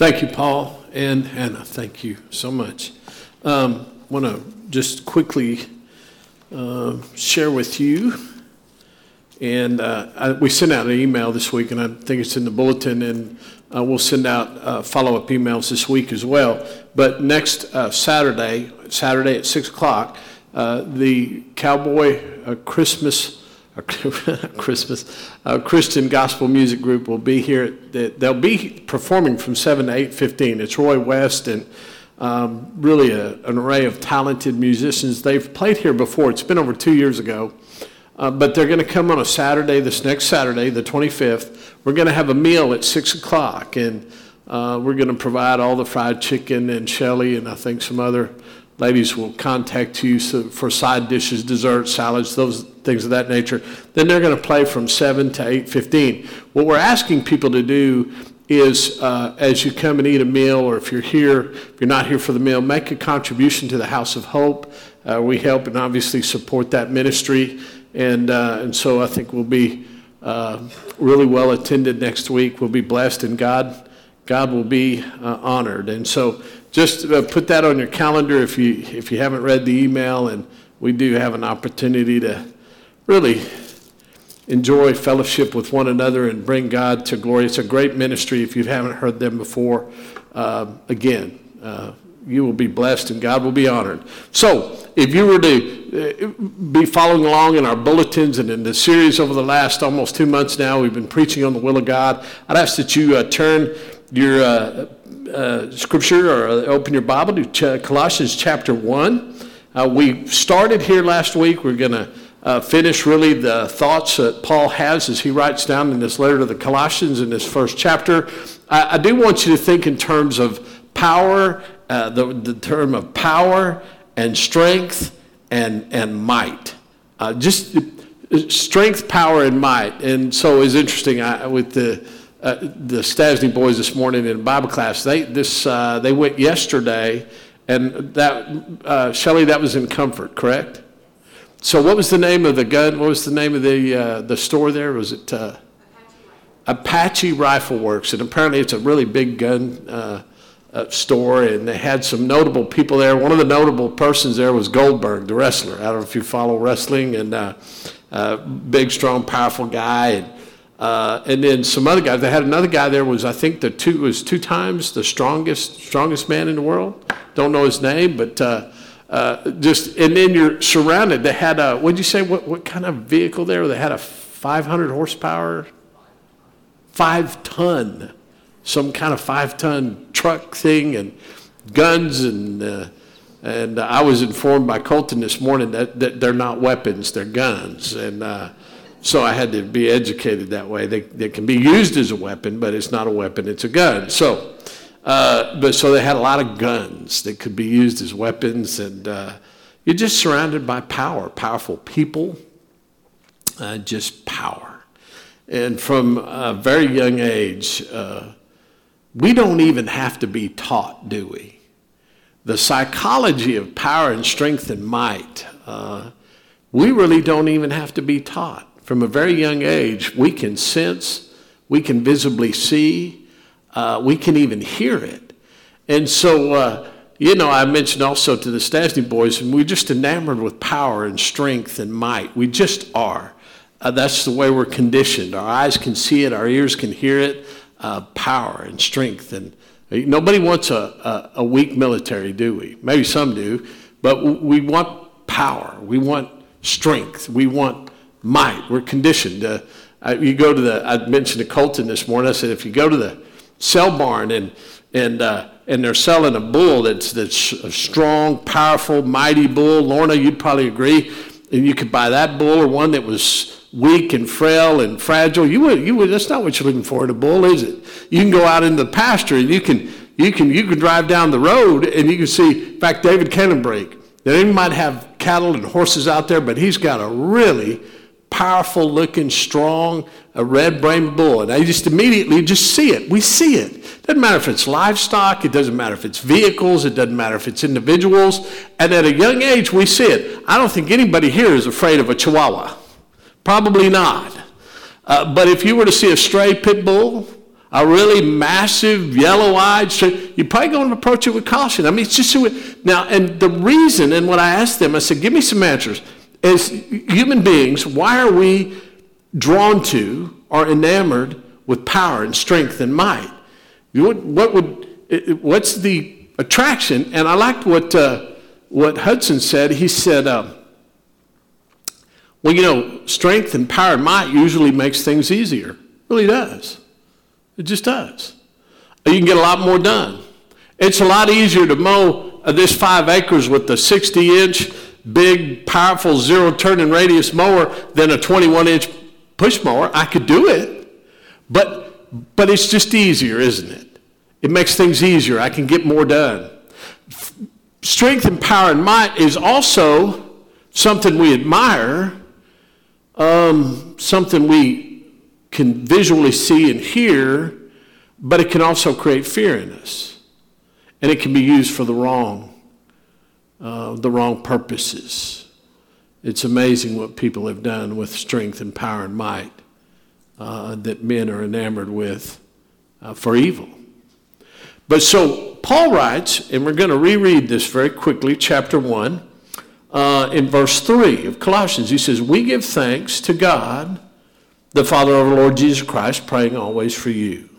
Thank you, Paul and Hannah. Thank you so much. Want to just quickly share with you. And we sent out an email this week, and I think it's in the bulletin, and we'll send out follow-up emails this week as well. But next Saturday at 6 o'clock, the Cowboy Christian Gospel Music Group will be here. They'll be performing from 7 to 8:15. It's Roy West and really an array of talented musicians. They've played here before. It's been over 2 years ago. But they're going to come on a Saturday, this next Saturday, the 25th. We're going to have a meal at 6 o'clock, and we're going to provide all the fried chicken, and Shelley and I think some other ladies will contact you for side dishes, desserts, salads, those things of that nature. Then they're going to play from 7 to 8:15. What we're asking people to do is as you come and eat a meal, or if you're not here for the meal, make a contribution to the House of Hope. We help and obviously support that ministry. And so I think we'll be really well attended next week. We'll be blessed, and God will be honored. And so just put that on your calendar if you haven't read the email. And we do have an opportunity to really enjoy fellowship with one another and bring God to glory. It's a great ministry. If you haven't heard them before, again, you will be blessed and God will be honored. So if you were to be following along in our bulletins and in the series over the last almost 2 months now, we've been preaching on the will of God. I'd ask that you turn your scripture or open your Bible to Colossians chapter 1. We started here last week. We're going to finish really the thoughts that Paul has as he writes down in this letter to the Colossians in this first chapter. I do want you to think in terms of power, the term of power and strength and might. Just strength, power, and might. And so it's interesting with the Stasny boys this morning in Bible class. They went yesterday, and that Shelley, that was in Comfort, correct? So what was the name of the gun? What was the name of the store there? Was it Apache Rifle Works? And apparently it's a really big gun store, and they had some notable people there. One of the notable persons there was Goldberg, the wrestler. I don't know if you follow wrestling, and big, strong, powerful guy, and then some other guys. They had another guy there was, I think, two times the strongest man in the world. Don't know his name, but just, and then you're surrounded. They had a, what'd you say? What kind of vehicle there? They had a 500 horsepower, 5-ton. Some kind of 5-ton truck thing and guns and I was informed by Curtin this morning that they're not weapons, they're guns, and so I had to be educated that way. They can be used as a weapon, but it's not a weapon; it's a gun. So, so they had a lot of guns that could be used as weapons, and you're just surrounded by powerful people, just power, and from a very young age. We don't even have to be taught, do we? The psychology of power and strength and might, we really don't even have to be taught. From a very young age, we can sense, we can visibly see, we can even hear it. And so, I mentioned also to the Stasny boys, and we're just enamored with power and strength and might. We just are. That's the way we're conditioned. Our eyes can see it, our ears can hear it. Power and strength, and nobody wants a weak military, do we? Maybe some do, but we want power. We want strength. We want might. We're conditioned. You go to I mentioned to Colton this morning. I said if you go to the sale barn and they're selling a bull that's a strong, powerful, mighty bull. Lorna, you'd probably agree. And you could buy that bull or one that was weak and frail and fragile. You would. That's not what you're looking for in a bull, is it? You can go out in the pasture and you can drive down the road and you can see. In fact, David Cannonbrake. Now, he might have cattle and horses out there, but he's got a really powerful-looking, strong, a red-brained bull, and I just immediately see it. We see it. Doesn't matter if it's livestock. It doesn't matter if it's vehicles. It doesn't matter if it's individuals. And at a young age, we see it. I don't think anybody here is afraid of a Chihuahua. Probably not. But if you were to see a stray pit bull, a really massive yellow-eyed, you're probably going to approach it with caution. I mean, it's just now. And the reason, and what I asked them, I said, give me some answers. As human beings, why are we drawn to or enamored with power and strength and might? What's the attraction? And I liked what Hudson said. He said, well, you know, strength and power and might usually makes things easier. It really does. It just does. You can get a lot more done. It's a lot easier to mow this 5 acres with a 60-inch, big, powerful, zero-turning radius mower than a 21-inch push mower. I could do it, but it's just easier, isn't it? It makes things easier. I can get more done. Strength and power and might is also something we admire, something we can visually see and hear, but it can also create fear in us. And it can be used for the wrong purposes. It's amazing what people have done with strength and power and might that men are enamored with for evil. But so Paul writes, and we're going to reread this very quickly, chapter 1, in verse 3 of Colossians. He says, we give thanks to God, the Father of our Lord Jesus Christ, praying always for you,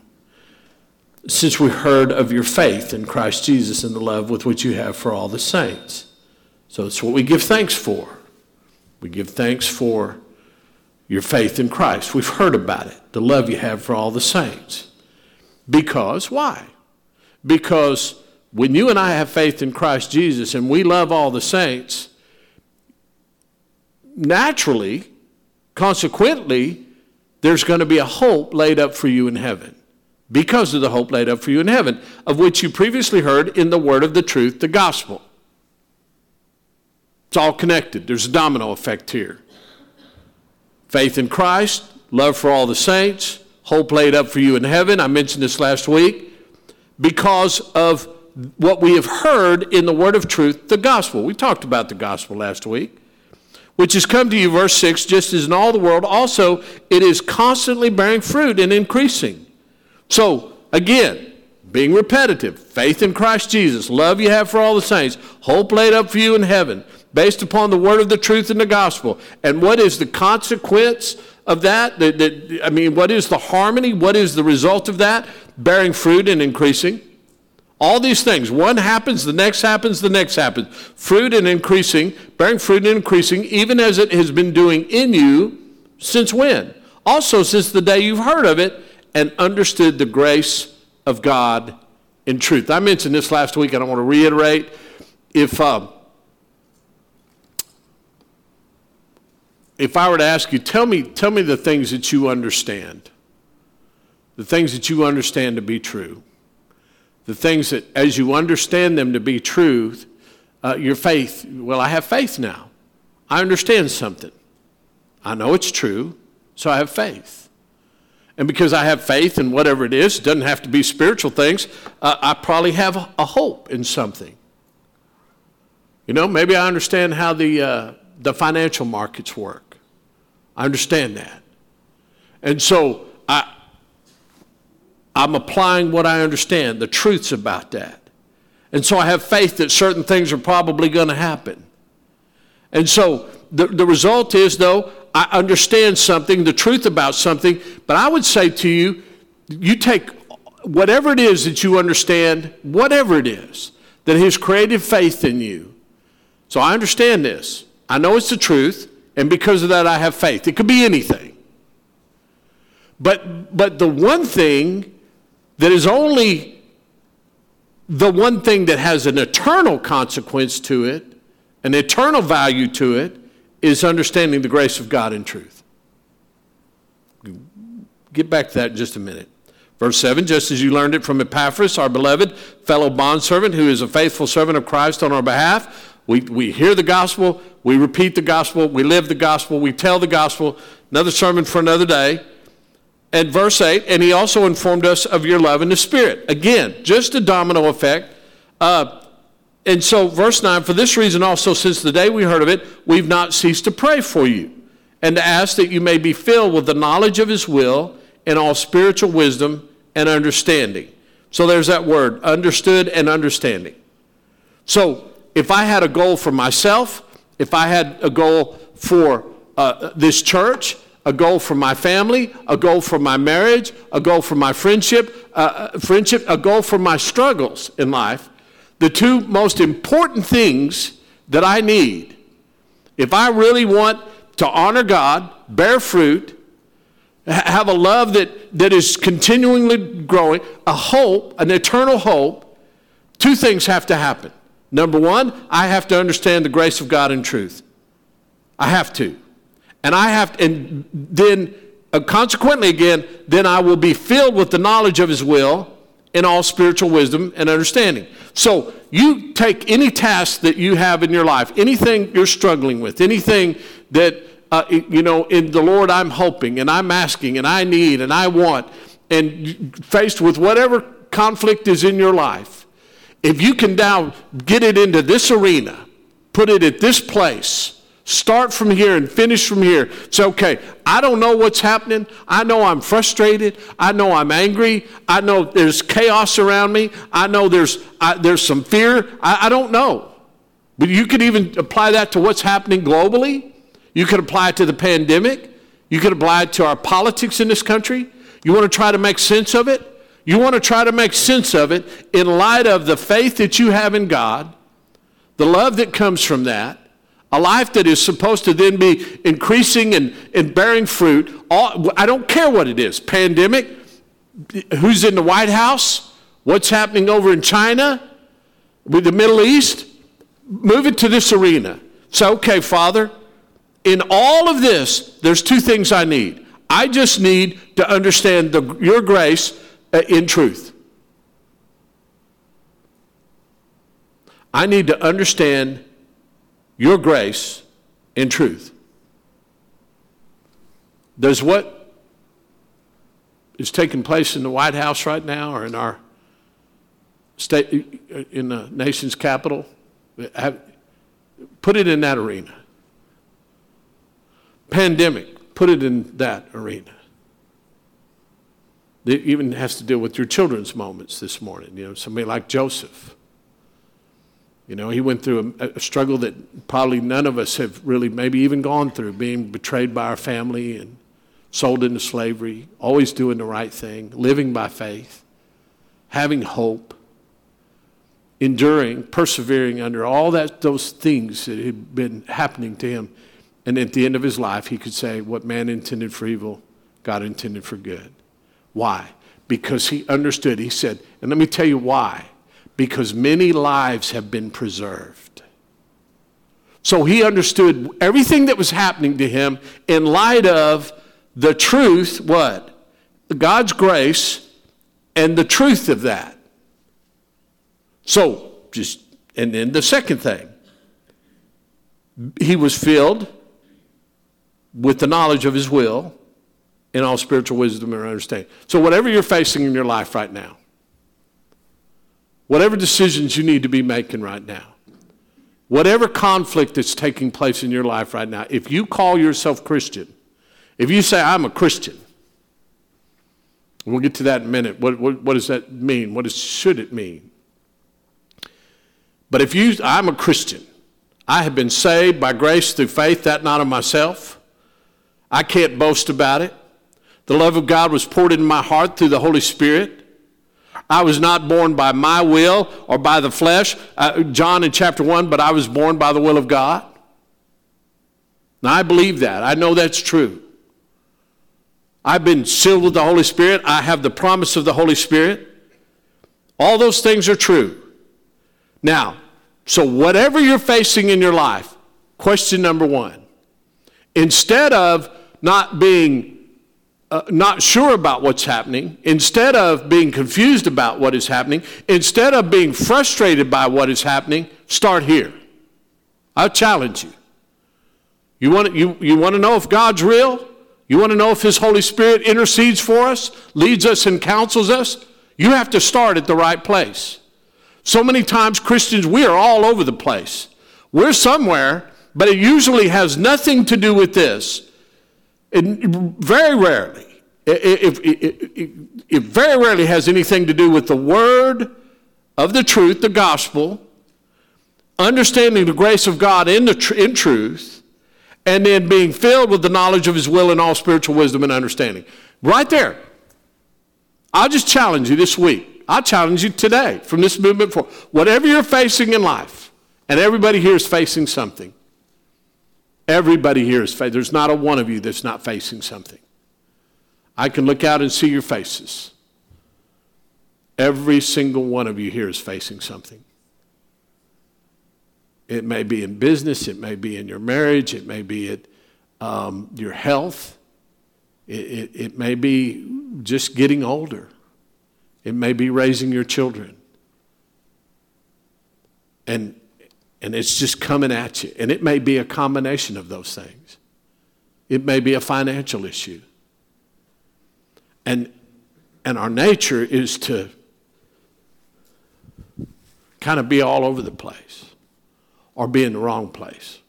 since we heard of your faith in Christ Jesus and the love with which you have for all the saints. So it's what we give thanks for. We give thanks for your faith in Christ. We've heard about it, the love you have for all the saints. Because, why? Because when you and I have faith in Christ Jesus and we love all the saints, naturally, consequently, there's going to be a hope laid up for you in heaven because of the hope laid up for you in heaven, of which you previously heard in the word of the truth, the gospel. It's all connected. There's a domino effect here. Faith in Christ, love for all the saints, hope laid up for you in heaven. I mentioned this last week. Because of what we have heard in the word of truth, the gospel. We talked about the gospel last week, which has come to you, verse 6, just as in all the world. Also, it is constantly bearing fruit and increasing. So, again, being repetitive, faith in Christ Jesus, love you have for all the saints, hope laid up for you in heaven, based upon the word of the truth and the gospel. And what is the consequence of that? What is the harmony? What is the result of that? Bearing fruit and increasing. All these things, one happens, the next happens, the next happens. Fruit and increasing, bearing fruit and increasing, even as it has been doing in you since when? Also since the day you've heard of it and understood the grace of God in truth. I mentioned this last week, and I want to reiterate. If I were to ask you, tell me the things that you understand, the things that you understand to be true. The things that, as you understand them to be truth, your faith, well, I have faith now. I understand something. I know it's true, so I have faith. And because I have faith in whatever it is, it doesn't have to be spiritual things, I probably have a hope in something. You know, maybe I understand how the financial markets work. I understand that. And so I'm applying what I understand, the truths about that. And so I have faith that certain things are probably going to happen. And so the result is, though, I understand something, the truth about something, but I would say to you, you take whatever it is that you understand, whatever it is, that has created faith in you. So I understand this. I know it's the truth, and because of that I have faith. It could be anything. But the one thing that is only the one thing that has an eternal consequence to it, an eternal value to it, is understanding the grace of God in truth. Get back to that in just a minute. Verse 7, just as you learned it from Epaphras, our beloved fellow bondservant, who is a faithful servant of Christ on our behalf. We hear the gospel, we repeat the gospel, we live the gospel, we tell the gospel. Another sermon for another day. And verse 8, and he also informed us of your love in the Spirit. Again, just a domino effect. And so verse 9, for this reason also, since the day we heard of it, we've not ceased to pray for you and to ask that you may be filled with the knowledge of his will and all spiritual wisdom and understanding. So there's that word, understood and understanding. So if I had a goal for myself, if I had a goal for this church, a goal for my family, a goal for my marriage, a goal for my friendship, a goal for my struggles in life, the two most important things that I need, if I really want to honor God, bear fruit, have a love that is continually growing, a hope, an eternal hope, two things have to happen. Number one, I have to understand the grace of God and truth. I have to. And I have to, and then consequently again, then I will be filled with the knowledge of his will in all spiritual wisdom and understanding. So you take any task that you have in your life, anything you're struggling with, anything that, in the Lord I'm hoping and I'm asking and I need and I want, and faced with whatever conflict is in your life, if you can now get it into this arena, put it at this place, start from here and finish from here. Say, okay, I don't know what's happening. I know I'm frustrated. I know I'm angry. I know there's chaos around me. I know there's some fear. I don't know. But you could even apply that to what's happening globally. You could apply it to the pandemic. You could apply it to our politics in this country. You want to try to make sense of it? You want to try to make sense of it in light of the faith that you have in God, the love that comes from that, a life that is supposed to then be increasing and bearing fruit. I don't care what it is. Pandemic, who's in the White House, what's happening over in China, with the Middle East. Move it to this arena. So, okay, Father, in all of this, there's two things I need. I just need to understand your grace in truth. I need to understand your grace in truth. Does what is taking place in the White House right now or in our state, in the nation's capital, put it in that arena. Pandemic, put it in that arena. It even has to deal with your children's moments this morning. Somebody like Joseph. He went through a struggle that probably none of us have really maybe even gone through, being betrayed by our family and sold into slavery, always doing the right thing, living by faith, having hope, enduring, persevering under all those things that had been happening to him. And at the end of his life, he could say, what man intended for evil, God intended for good. Why? Because he understood. He said, and let me tell you why. Because many lives have been preserved. So he understood everything that was happening to him in light of the truth, what? God's grace and the truth of that. So, and then the second thing. He was filled with the knowledge of his will in all spiritual wisdom and understanding. So whatever you're facing in your life right now, whatever decisions you need to be making right now, whatever conflict that's taking place in your life right now, if you call yourself Christian, if you say, I'm a Christian, we'll get to that in a minute. What does that mean? Should it mean? But if I'm a Christian, I have been saved by grace through faith, that not of myself. I can't boast about it. The love of God was poured into my heart through the Holy Spirit. I was not born by my will or by the flesh, John in chapter 1, but I was born by the will of God. Now, I believe that. I know that's true. I've been sealed with the Holy Spirit. I have the promise of the Holy Spirit. All those things are true. Now, so whatever you're facing in your life, question number one, instead of not being not sure about what's happening, instead of being confused about what is happening, instead of being frustrated by what is happening, start here. I challenge you. You want to know if God's real? You want to know if his Holy Spirit intercedes for us, leads us and counsels us? You have to start at the right place. So many times, Christians, we are all over the place. We're somewhere, but it usually has nothing to do with this. Very rarely, it very rarely has anything to do with the word of the truth, the gospel, understanding the grace of God in truth, and then being filled with the knowledge of his will and all spiritual wisdom and understanding. Right there. I'll just challenge you this week. I challenge you today from this movement forward. Whatever you're facing in life, and everybody here is facing something. Everybody here is facing. There's not a one of you that's not facing something. I can look out and see your faces. Every single one of you here is facing something. It may be in business. It may be in your marriage. It may be at your health. It may be just getting older. It may be raising your children. And it's just coming at you. And it may be a combination of those things. It may be a financial issue. And our nature is to kind of be all over the place or be in the wrong place.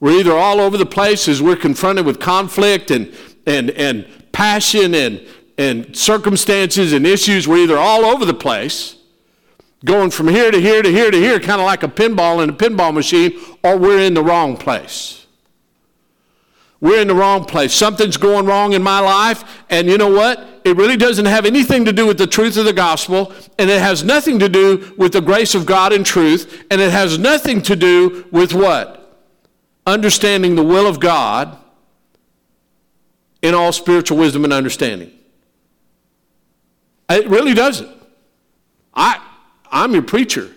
We're either all over the place as we're confronted with conflict and passion and circumstances and issues. We're either all over the place, going from here to here to here to here, kind of like a pinball in a pinball machine, or we're in the wrong place. We're in the wrong place. Something's going wrong in my life, and you know what? It really doesn't have anything to do with the truth of the gospel, and it has nothing to do with the grace of God and truth, and it has nothing to do with what? Understanding the will of God in all spiritual wisdom and understanding. It really doesn't. I'm your preacher,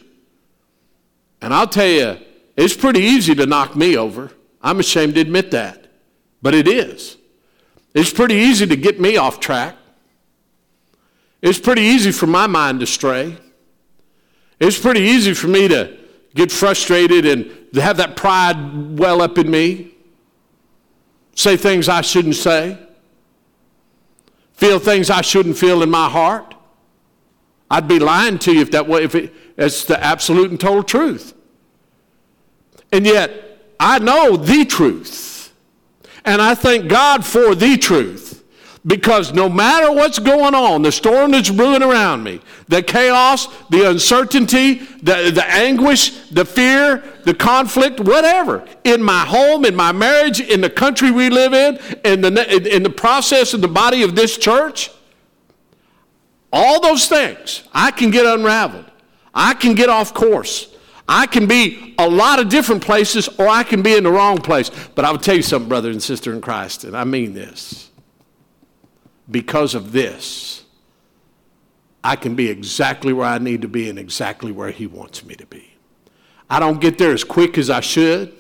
and I'll tell you, it's pretty easy to knock me over. I'm ashamed to admit that. But it is. It's pretty easy to get me off track. It's pretty easy for my mind to stray. It's pretty easy for me to get frustrated and to have that pride well up in me. Say things I shouldn't say. Feel things I shouldn't feel in my heart. I'd be lying to you if that way, it's the absolute and total truth. And yet, I know the truth. And I thank God for the truth, because no matter what's going on, the storm that's brewing around me, the chaos, the uncertainty, the anguish, the fear, the conflict, whatever, in my home, in my marriage, in the country we live in the process of the body of this church, all those things, I can get unraveled. I can get off course. I can be a lot of different places, or I can be in the wrong place. But I will tell you something, brother and sister in Christ, and I mean this. Because of this, I can be exactly where I need to be and exactly where he wants me to be. I don't get there as quick as I should,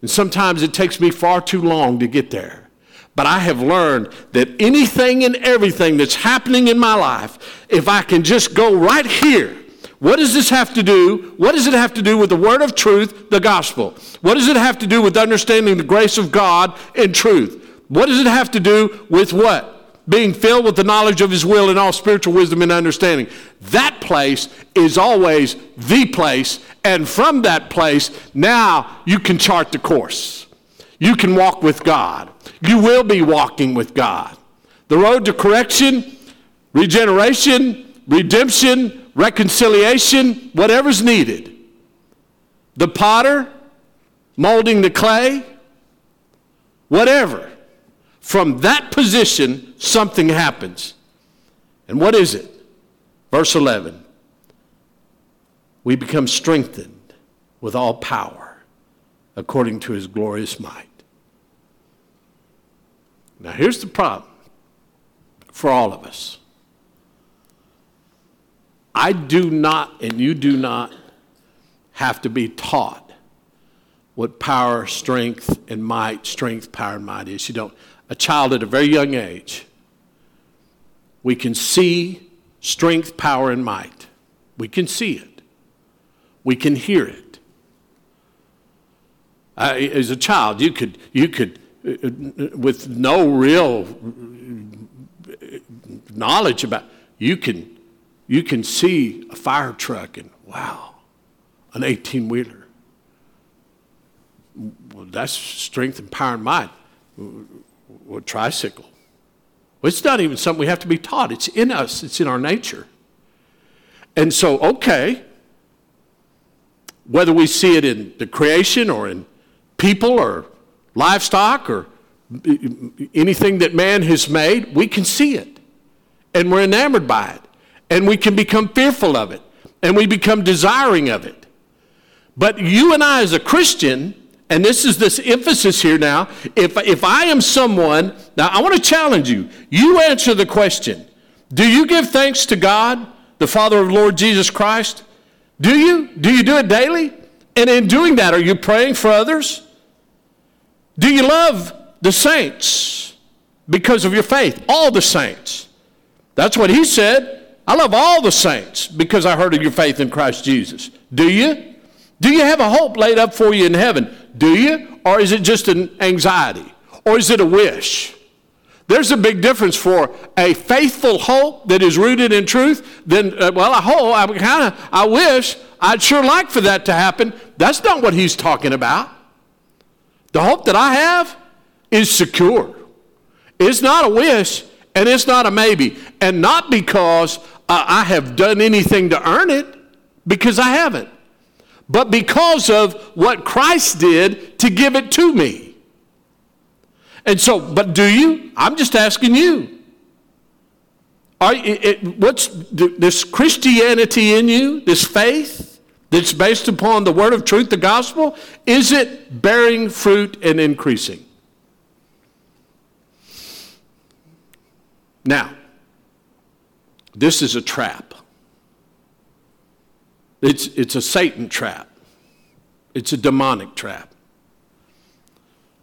and sometimes it takes me far too long to get there. But I have learned that anything and everything that's happening in my life, if I can just go right here, what does this have to do? What does it have to do with the word of truth, the gospel? What does it have to do with understanding the grace of God and truth? What does it have to do with what? Being filled with the knowledge of his will and all spiritual wisdom and understanding. That place is always the place, and from that place, now you can chart the course. You can walk with God. You will be walking with God. The road to correction, regeneration, redemption, reconciliation, whatever's needed. The potter, molding the clay, whatever. From that position, something happens. And what is it? Verse 11. We become strengthened with all power according to his glorious might. Now here's the problem for all of us. I do not, and you do not, have to be taught what power, strength, and might, strength, power, and might is. You don't. A child at a very young age, we can see strength, power, and might. We can see it. We can hear it. As a child, you could, with no real knowledge about, you can see a fire truck and, wow, an 18-wheeler. Well, that's strength and power and might. Or a tricycle. Well, it's not even something we have to be taught. It's in us. It's in our nature. And so, okay, whether we see it in the creation or in people or livestock or anything that man has made, we can see it. And we're enamored by it. And we can become fearful of it. And we become desiring of it. But you and I as a Christian, and this is this emphasis here now, if I am someone, now I want to challenge you. You answer the question. Do you give thanks to God, the Father of Lord Jesus Christ? Do you? Do you do it daily? And in doing that, are you praying for others? Do you love the saints because of your faith? All the saints. That's what he said. I love all the saints because I heard of your faith in Christ Jesus. Do you? Do you have a hope laid up for you in heaven? Do you? Or is it just an anxiety? Or is it a wish? There's a big difference for a faithful hope that is rooted in truth than, I wish, I'd sure like for that to happen. That's not what he's talking about. The hope that I have is secure. It's not a wish, and it's not a maybe. And not because I have done anything to earn it, because I haven't. But because of what Christ did to give it to me. And so, but do you? I'm just asking you. What's this Christianity in you, this faith that's based upon the word of truth, the gospel? Is it bearing fruit and increasing? Now, this is a trap. It's a Satan trap. It's a demonic trap.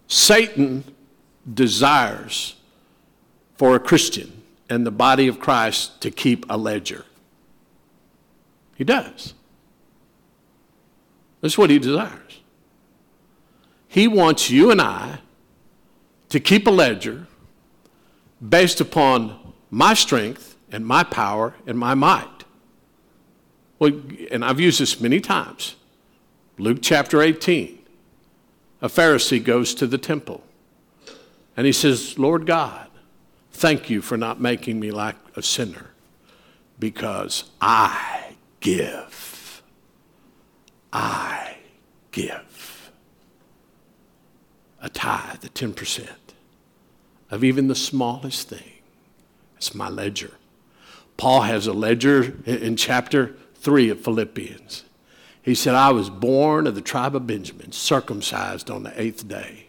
Satan desires for a Christian and the body of Christ to keep a ledger. He does. That's what he desires. He wants you and I to keep a ledger based upon my strength and my power and my might. Well, and I've used this many times. Luke chapter 18. A Pharisee goes to the temple. And he says, Lord God, thank you for not making me like a sinner. Because I give. I give. A tithe, the 10%. Of even the smallest thing. It's my ledger. Paul has a ledger in chapter 3 of Philippians. He said, I was born of the tribe of Benjamin, circumcised on the 8th day,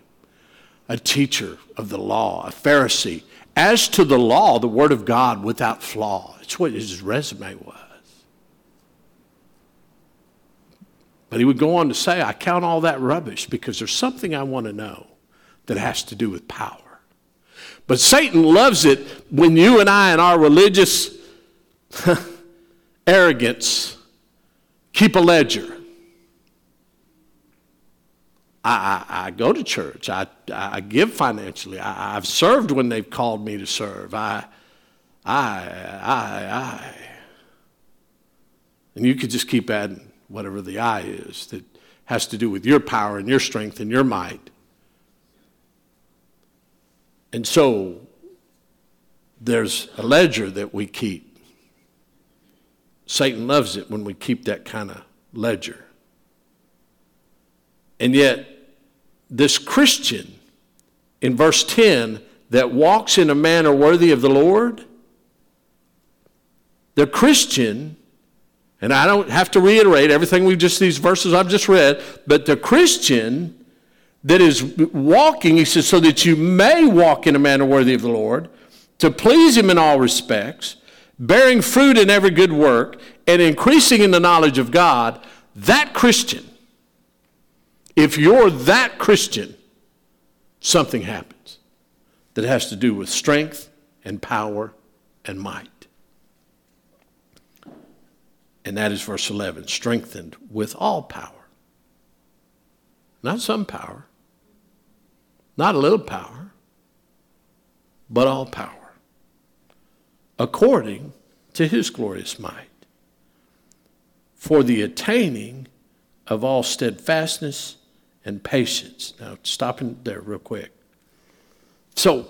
a teacher of the law, a Pharisee. As to the law, the word of God without flaw. It's what his resume was. But he would go on to say, I count all that rubbish because there's something I want to know that has to do with power. But Satan loves it when you and I in our religious arrogance keep a ledger. I go to church. I give financially. I've served when they've called me to serve. I. And you could just keep adding whatever the I is that has to do with your power and your strength and your might. And so there's a ledger that we keep. Satan loves it when we keep that kind of ledger. And yet, this Christian in verse 10 that walks in a manner worthy of the Lord, the Christian, and I don't have to reiterate everything these verses I've just read, but the Christian that is walking, he says, so that you may walk in a manner worthy of the Lord, to please him in all respects, bearing fruit in every good work, and increasing in the knowledge of God, that Christian, if you're that Christian, something happens that has to do with strength and power and might. And that is verse 11, strengthened with all power. Not some power. Not a little power, but all power, according to his glorious might, for the attaining of all steadfastness and patience. Now, stopping there real quick. So,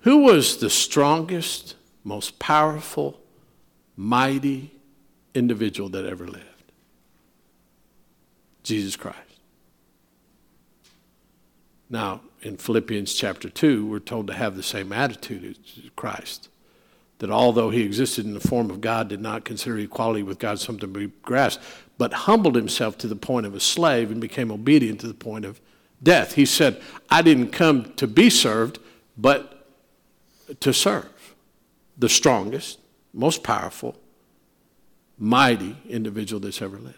Who was the strongest, most powerful, mighty individual that ever lived? Jesus Christ. Now, in Philippians chapter 2, we're told to have the same attitude as Christ, that although he existed in the form of God, did not consider equality with God something to be grasped, but humbled himself to the point of a slave and became obedient to the point of death. He said, I didn't come to be served, but to serve. The strongest, most powerful, mighty individual that's ever lived.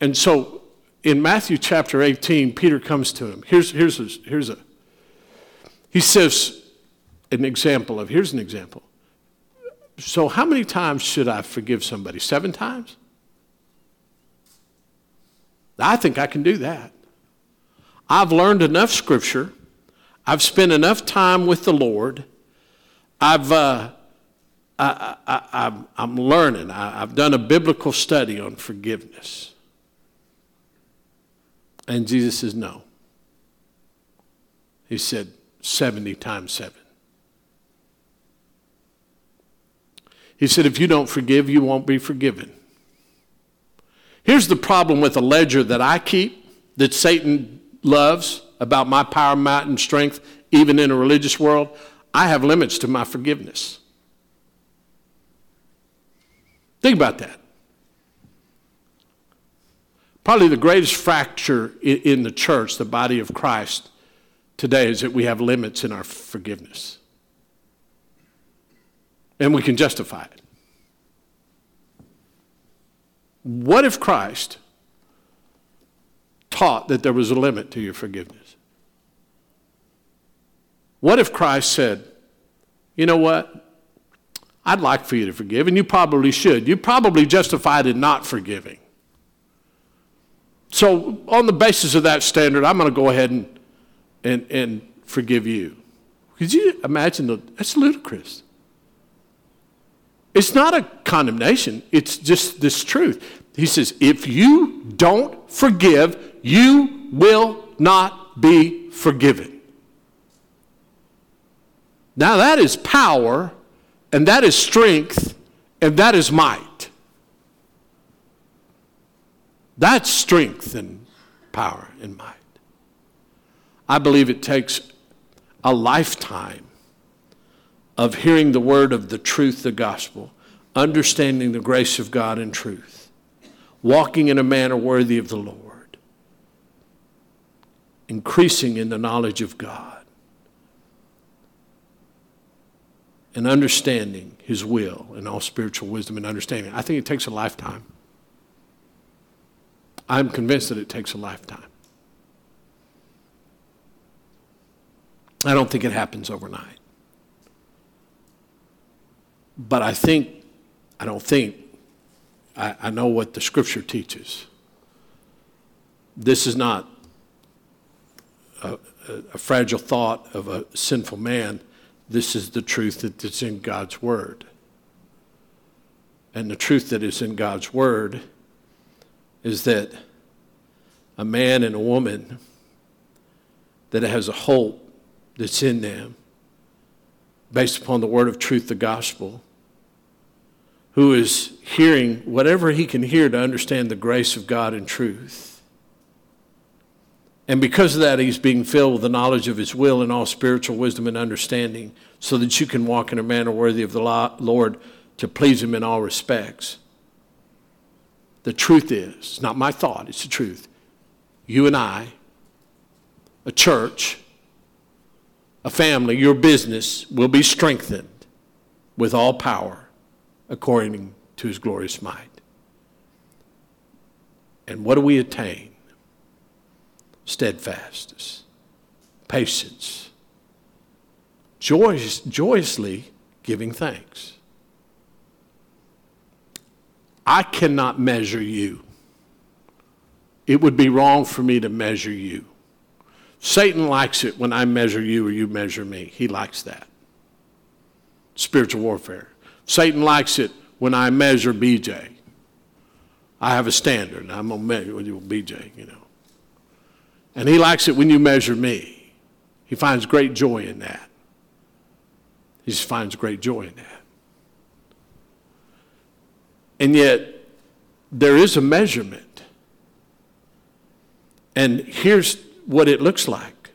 And so in Matthew chapter 18, Peter comes to him. Here's an example. So how many times should I forgive somebody? 7 times? I think I can do that. I've learned enough scripture. I've spent enough time with the Lord. I'm learning. I've done a biblical study on forgiveness. And Jesus says, no. He said, 70 times 7. He said, if you don't forgive, you won't be forgiven. Here's the problem with a ledger that I keep, that Satan loves, about my power, might, and strength, even in a religious world. I have limits to my forgiveness. Think about that. Probably the greatest fracture in the church, the body of Christ today, is that we have limits in our forgiveness. And we can justify it. What if Christ taught that there was a limit to your forgiveness? What if Christ said, you know what? I'd like for you to forgive, and you probably should. You probably justified in not forgiving. So on the basis of that standard, I'm going to go ahead and forgive you. Could you imagine? That's ludicrous. It's not a condemnation. It's just this truth. He says, if you don't forgive, you will not be forgiven. Now that is power, and that is strength, and that is might. That's strength and power and might. I believe it takes a lifetime of hearing the word of the truth, the gospel, understanding the grace of God in truth, walking in a manner worthy of the Lord, increasing in the knowledge of God, and understanding his will and all spiritual wisdom and understanding. I think it takes a lifetime. I'm convinced that it takes a lifetime. I don't think it happens overnight. But I know what the scripture teaches. This is not a fragile thought of a sinful man. This is the truth that's in God's word. And the truth that is in God's word is that a man and a woman that has a hope that's in them based upon the word of truth, the gospel, who is hearing whatever he can hear to understand the grace of God and truth. And because of that, he's being filled with the knowledge of his will and all spiritual wisdom and understanding, so that you can walk in a manner worthy of the Lord to please him in all respects. The truth is, it's not my thought, it's the truth. You and I, a church, a family, your business will be strengthened with all power, according to his glorious might. And what do we attain? Steadfastness, patience, joyously giving thanks. I cannot measure you. It would be wrong for me to measure you. Satan likes it when I measure you or you measure me. He likes that. Spiritual warfare. Satan likes it when I measure BJ. I have a standard, and I'm going to measure BJ, you know. And he likes it when you measure me. He finds great joy in that. He just finds great joy in that. And yet, there is a measurement. And here's what it looks like.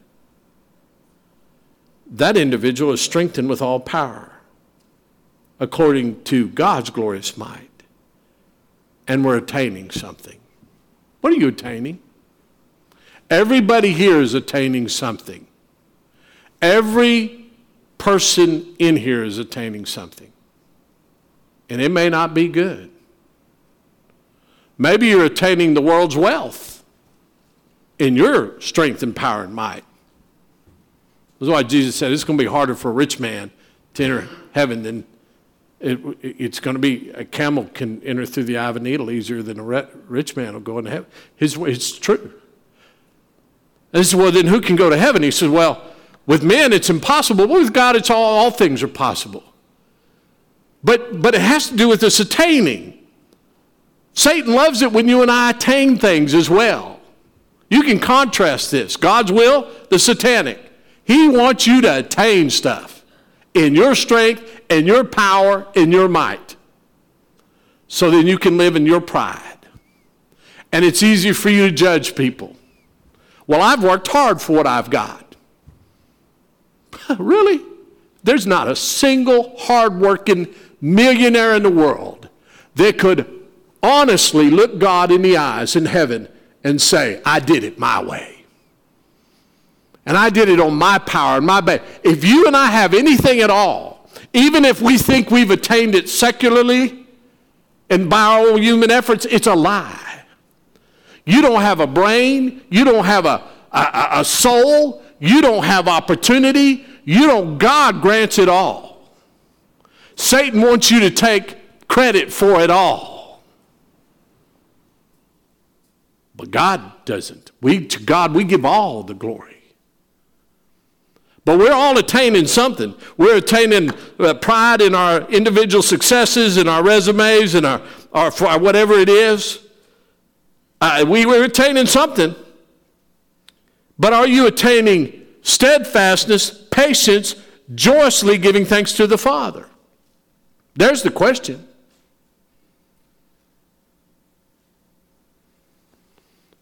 That individual is strengthened with all power, according to God's glorious might. And we're attaining something. What are you attaining? Everybody here is attaining something. Every person in here is attaining something. And it may not be good. Maybe you're attaining the world's wealth in your strength and power and might. That's why Jesus said it's going to be harder for a rich man to enter heaven than it's going to be. A camel can enter through the eye of a needle easier than a rich man will go into heaven. It's true. And he said, well, then who can go to heaven? He said, well, with men it's impossible, but with God it's all things are possible. But it has to do with this attaining. Satan loves it when you and I attain things as well. You can contrast this. God's will, the satanic. He wants you to attain stuff in your strength, in your power, in your might. So then you can live in your pride. And it's easy for you to judge people. Well, I've worked hard for what I've got. Really? There's not a single hard-working millionaire in the world that could honestly look God in the eyes in heaven and say, I did it my way. And I did it on my power and my base. If you and I have anything at all, even if we think we've attained it secularly and by our own human efforts, it's a lie. You don't have a brain. You don't have a soul. You don't have opportunity. You don't. God grants it all. Satan wants you to take credit for it all. But God doesn't. To God we give all the glory. But we're all attaining something. We're attaining pride in our individual successes, in our resumes, in our for whatever it is. We're attaining something. But are you attaining steadfastness, patience, joyously giving thanks to the Father? There's the question.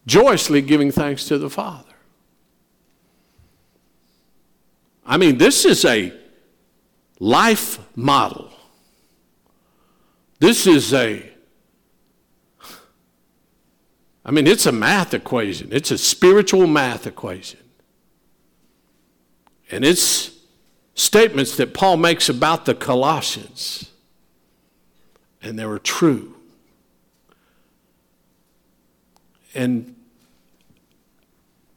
Joyously giving thanks to the Father. I mean, this is a life model. It's a math equation. It's a spiritual math equation. And it's statements that Paul makes about the Colossians. And they were true. And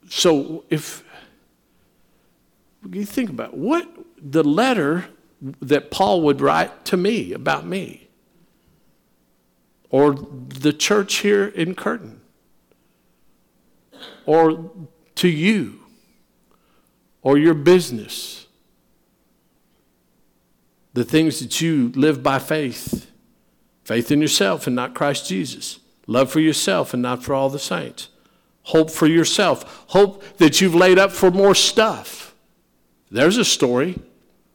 so if you think about what the letter that Paul would write to me, about me, or the church here in Curtin, or to you, or your business, the things that you live by faith, faith in yourself and not Christ Jesus, love for yourself and not for all the saints, hope for yourself, hope that you've laid up for more stuff. There's a story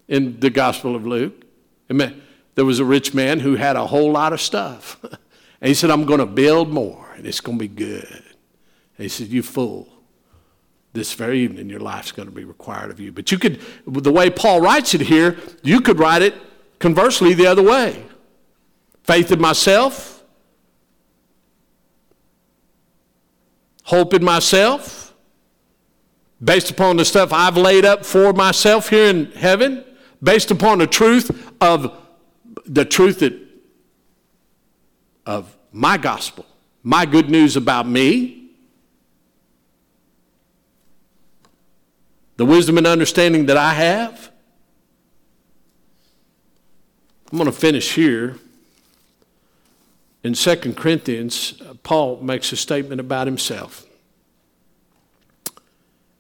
in the Gospel of Luke. Amen. There was a rich man who had a whole lot of stuff. And he said, I'm going to build more and it's going to be good. And he said, you fool. This very evening, your life's going to be required of you. But you could, the way Paul writes it here, you could write it conversely the other way. Faith in myself. Hope in myself. Based upon the stuff I've laid up for myself here in heaven. Based upon the truth of my gospel. My good news about me. The wisdom and understanding that I have. I'm going to finish here. In 2 Corinthians, Paul makes a statement about himself.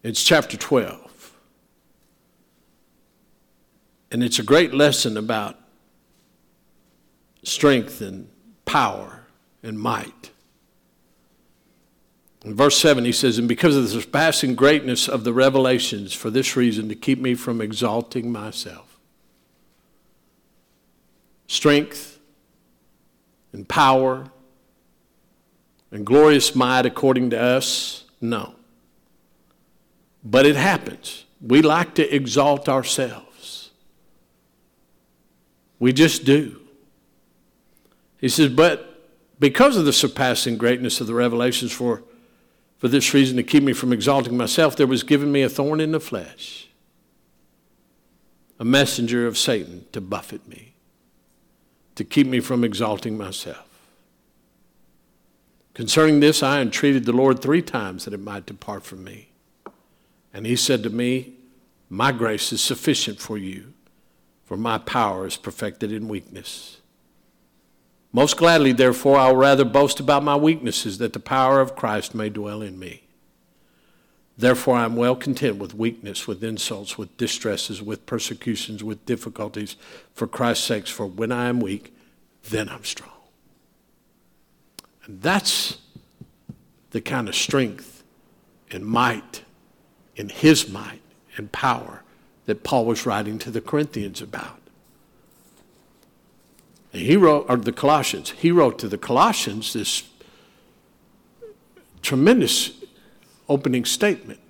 It's chapter 12. And it's a great lesson about strength and power and might. In verse 7, he says, "And because of the surpassing greatness of the revelations, for this reason, to keep me from exalting myself." Strength and power and glorious might according to us, no. But it happens. We like to exalt ourselves. We just do. He says, "But because of the surpassing greatness of the revelations, for this reason, to keep me from exalting myself, there was given me a thorn in the flesh, a messenger of Satan to buffet me, to keep me from exalting myself. Concerning this, I entreated the Lord 3 times that it might depart from me. And he said to me, my grace is sufficient for you, for my power is perfected in weakness. Most gladly, therefore, I will rather boast about my weaknesses, that the power of Christ may dwell in me. Therefore, I am well content with weakness, with insults, with distresses, with persecutions, with difficulties, for Christ's sake. For when I am weak, then I'm strong." And that's the kind of strength and might, in his might and power, that Paul was writing to the Corinthians about. And he wrote, or the Colossians, he wrote to the Colossians this tremendous opening statement.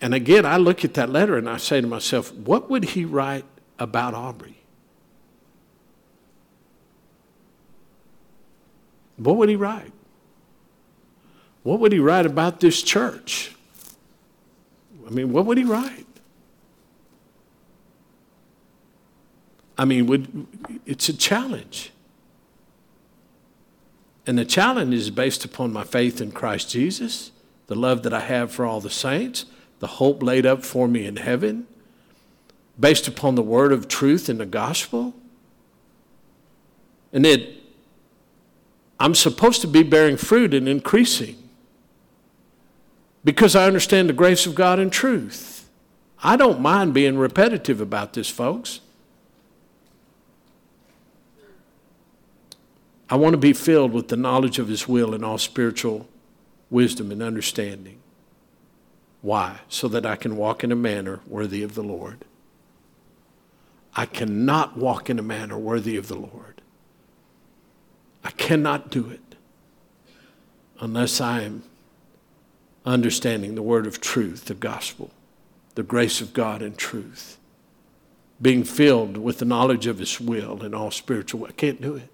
And again, I look at that letter and I say to myself, what would he write about Aubrey? What would he write? What would he write about this church? I mean, what would he write? I mean, it's a challenge. And the challenge is based upon my faith in Christ Jesus, the love that I have for all the saints, the hope laid up for me in heaven, based upon the word of truth in the gospel. And then I'm supposed to be bearing fruit and increasing because I understand the grace of God and truth. I don't mind being repetitive about this, folks. I want to be filled with the knowledge of his will and all spiritual wisdom and understanding. Why? So that I can walk in a manner worthy of the Lord. I cannot walk in a manner worthy of the Lord. I cannot do it unless I am understanding the word of truth, the gospel, the grace of God and truth, being filled with the knowledge of his will and all spiritual. I can't do it.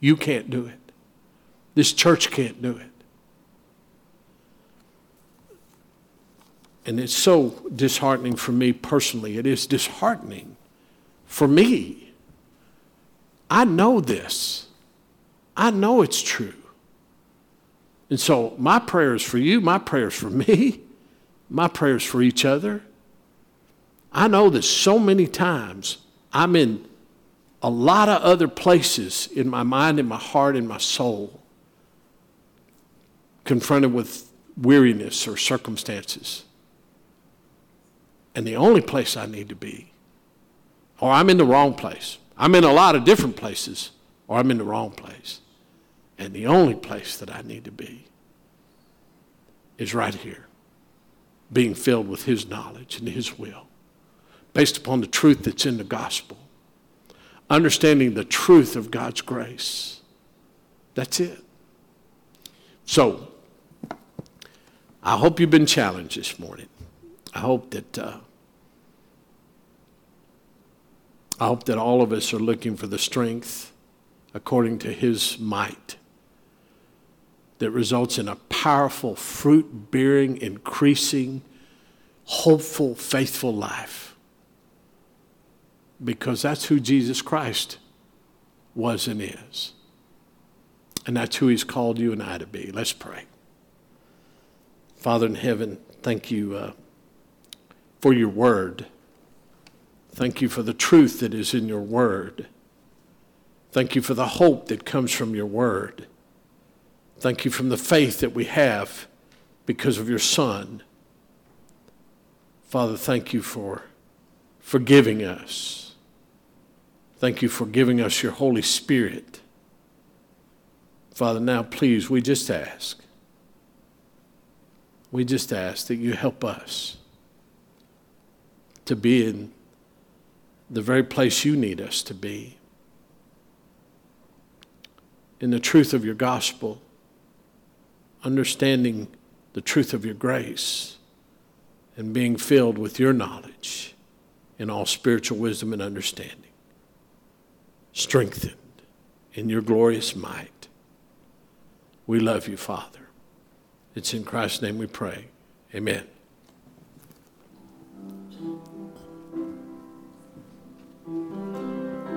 You can't do it. This church can't do it. And it's so disheartening for me personally. It is disheartening for me. I know this. I know it's true. And so my prayer is for you. My prayer is for me. My prayer is for each other. I know that so many times I'm in a lot of other places in my mind, in my heart, in my soul, confronted with weariness or circumstances. And the only place I need to be, or I'm in the wrong place. I'm in a lot of different places, or I'm in the wrong place. And the only place that I need to be is right here, being filled with his knowledge and his will, based upon the truth that's in the gospel. Understanding the truth of God's grace. That's it. So, I hope you've been challenged this morning. I hope that all of us are looking for the strength according to his might that results in a powerful, fruit-bearing, increasing, hopeful, faithful life. Because that's who Jesus Christ was and is. And that's who he's called you and I to be. Let's pray. Father in heaven, thank you for your word. Thank you for the truth that is in your word. Thank you for the hope that comes from your word. Thank you for the faith that we have because of your Son. Father, thank you for forgiving us. Thank you for giving us your Holy Spirit. Father, now please, we just ask. We just ask that you help us to be in the very place you need us to be, in the truth of your gospel, understanding the truth of your grace, and being filled with your knowledge in all spiritual wisdom and understanding, strengthened in your glorious might. We love you, Father. It's in Christ's name we pray. Amen.